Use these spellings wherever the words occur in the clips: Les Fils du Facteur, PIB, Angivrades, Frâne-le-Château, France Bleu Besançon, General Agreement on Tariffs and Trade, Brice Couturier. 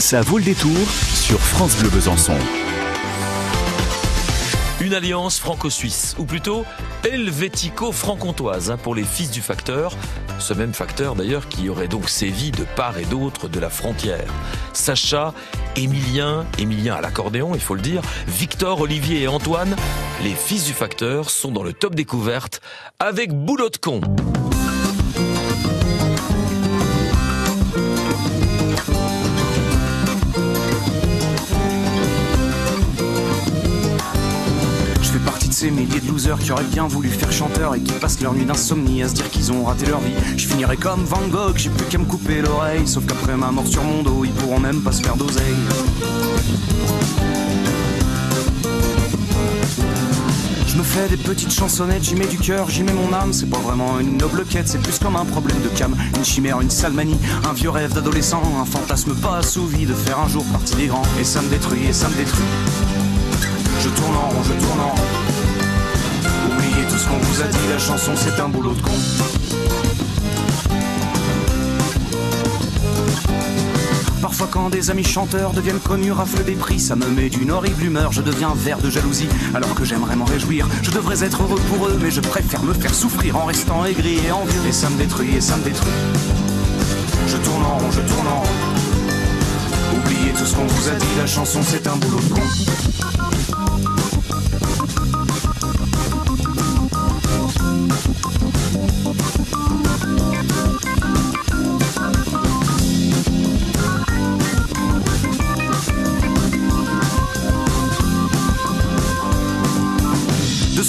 Ça vaut le détour sur France Bleu Besançon. Une alliance franco-suisse, ou plutôt helvético-franc-comtoise pour les fils du facteur. Ce même facteur d'ailleurs qui aurait donc sévi de part et d'autre de la frontière. Sacha, Émilien à l'accordéon, il faut le dire, Victor, Olivier et Antoine, les fils du facteur sont dans le top découverte avec Boulot de con. Ces milliers de losers qui auraient bien voulu faire chanteur et qui passent leur nuit d'insomnie à se dire qu'ils ont raté leur vie. Je finirai comme Van Gogh, j'ai plus qu'à me couper l'oreille. Sauf qu'après ma mort sur mon dos, ils pourront même pas se faire d'oseille. Je me fais des petites chansonnettes, j'y mets du cœur, j'y mets mon âme. C'est pas vraiment une noble quête, c'est plus comme un problème de cam. Une chimère, une sale manie, un vieux rêve d'adolescent, un fantasme pas assouvi de faire un jour partie des grands. Et ça me détruit, et ça me détruit. Je tourne en rond, je tourne en rond. Tout ce qu'on vous a dit, la chanson c'est un boulot de con. Parfois quand des amis chanteurs deviennent connus, rafle des prix, ça me met d'une horrible humeur. Je deviens vert de jalousie alors que j'aimerais m'en réjouir. Je devrais être heureux pour eux mais je préfère me faire souffrir en restant aigri et envieux. Et ça me détruit, et ça me détruit. Je tourne en rond, je tourne en rond. Oubliez tout ce qu'on vous a dit, la chanson c'est un boulot de con.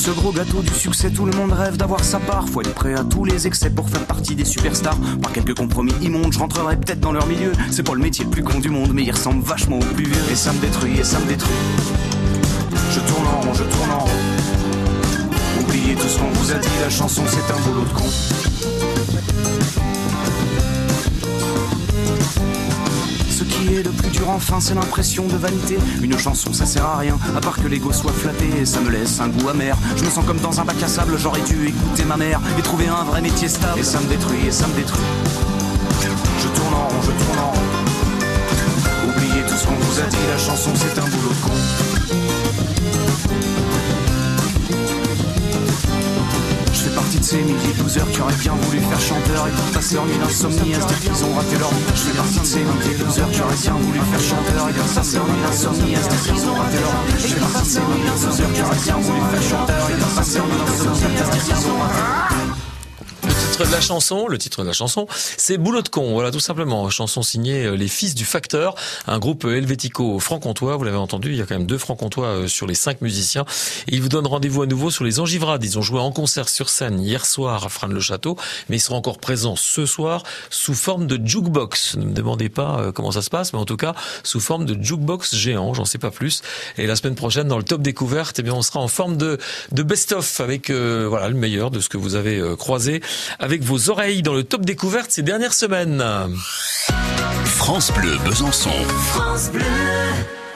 Ce gros gâteau du succès, tout le monde rêve d'avoir sa part. Faut être prêt à tous les excès pour faire partie des superstars. Par quelques compromis immondes, je rentrerai peut-être dans leur milieu. C'est pas le métier le plus con du monde, mais il ressemble vachement au plus vieux. Et ça me détruit, et ça me détruit. Je tourne en rond, je tourne en rond. Oubliez tout ce qu'on vous a dit, la chanson c'est un boulot de con. Ce qui est le plus dur enfin c'est l'impression de vanité. Une chanson ça sert à rien, à part que l'ego soit flatté. Et ça me laisse un goût amer. Je me sens comme dans un bac à sable, j'aurais dû écouter ma mère et trouver un vrai métier stable. Et ça me détruit, et ça me détruit. Je tourne en rond, je tourne en rond. Oubliez tout ce qu'on vous a dit, la chanson c'est un boulot de con. Je fais partie de ces milliers de losers qui auraient bien voulu faire chanteur et qui passent leur nuit d'insomnie à se dire qu'ils ont raté leur vie. Je fais partie de ces milliers de losers qui auraient bien voulu faire chanteur et qui passent leur nuit d'insomnie à se dire qu'ils ont raté leur vie. Je fais partie de ces milliers de losers qui auraient bien voulu faire chanteur et qui passent leur nuit d'insomnie à se dire qu'ils ont raté leur vie. Le titre de la chanson, c'est Boulot de con, voilà tout simplement. Chanson signée Les Fils du Facteur, un groupe helvético-franc-comtois. Vous l'avez entendu, il y a quand même 2 franc-comtois sur les 5 musiciens. Et ils vous donnent rendez-vous à nouveau sur les Angivrades. Ils ont joué en concert sur scène hier soir à Frâne-le-Château, mais ils seront encore présents ce soir sous forme de jukebox. Ne me demandez pas comment ça se passe, mais en tout cas sous forme de jukebox géant, j'en sais pas plus. Et la semaine prochaine, dans le top découverte, eh bien on sera en forme de best-of avec voilà le meilleur de ce que vous avez croisé avec vos oreilles dans le top découverte ces dernières semaines. France Bleu Besançon. France Bleu.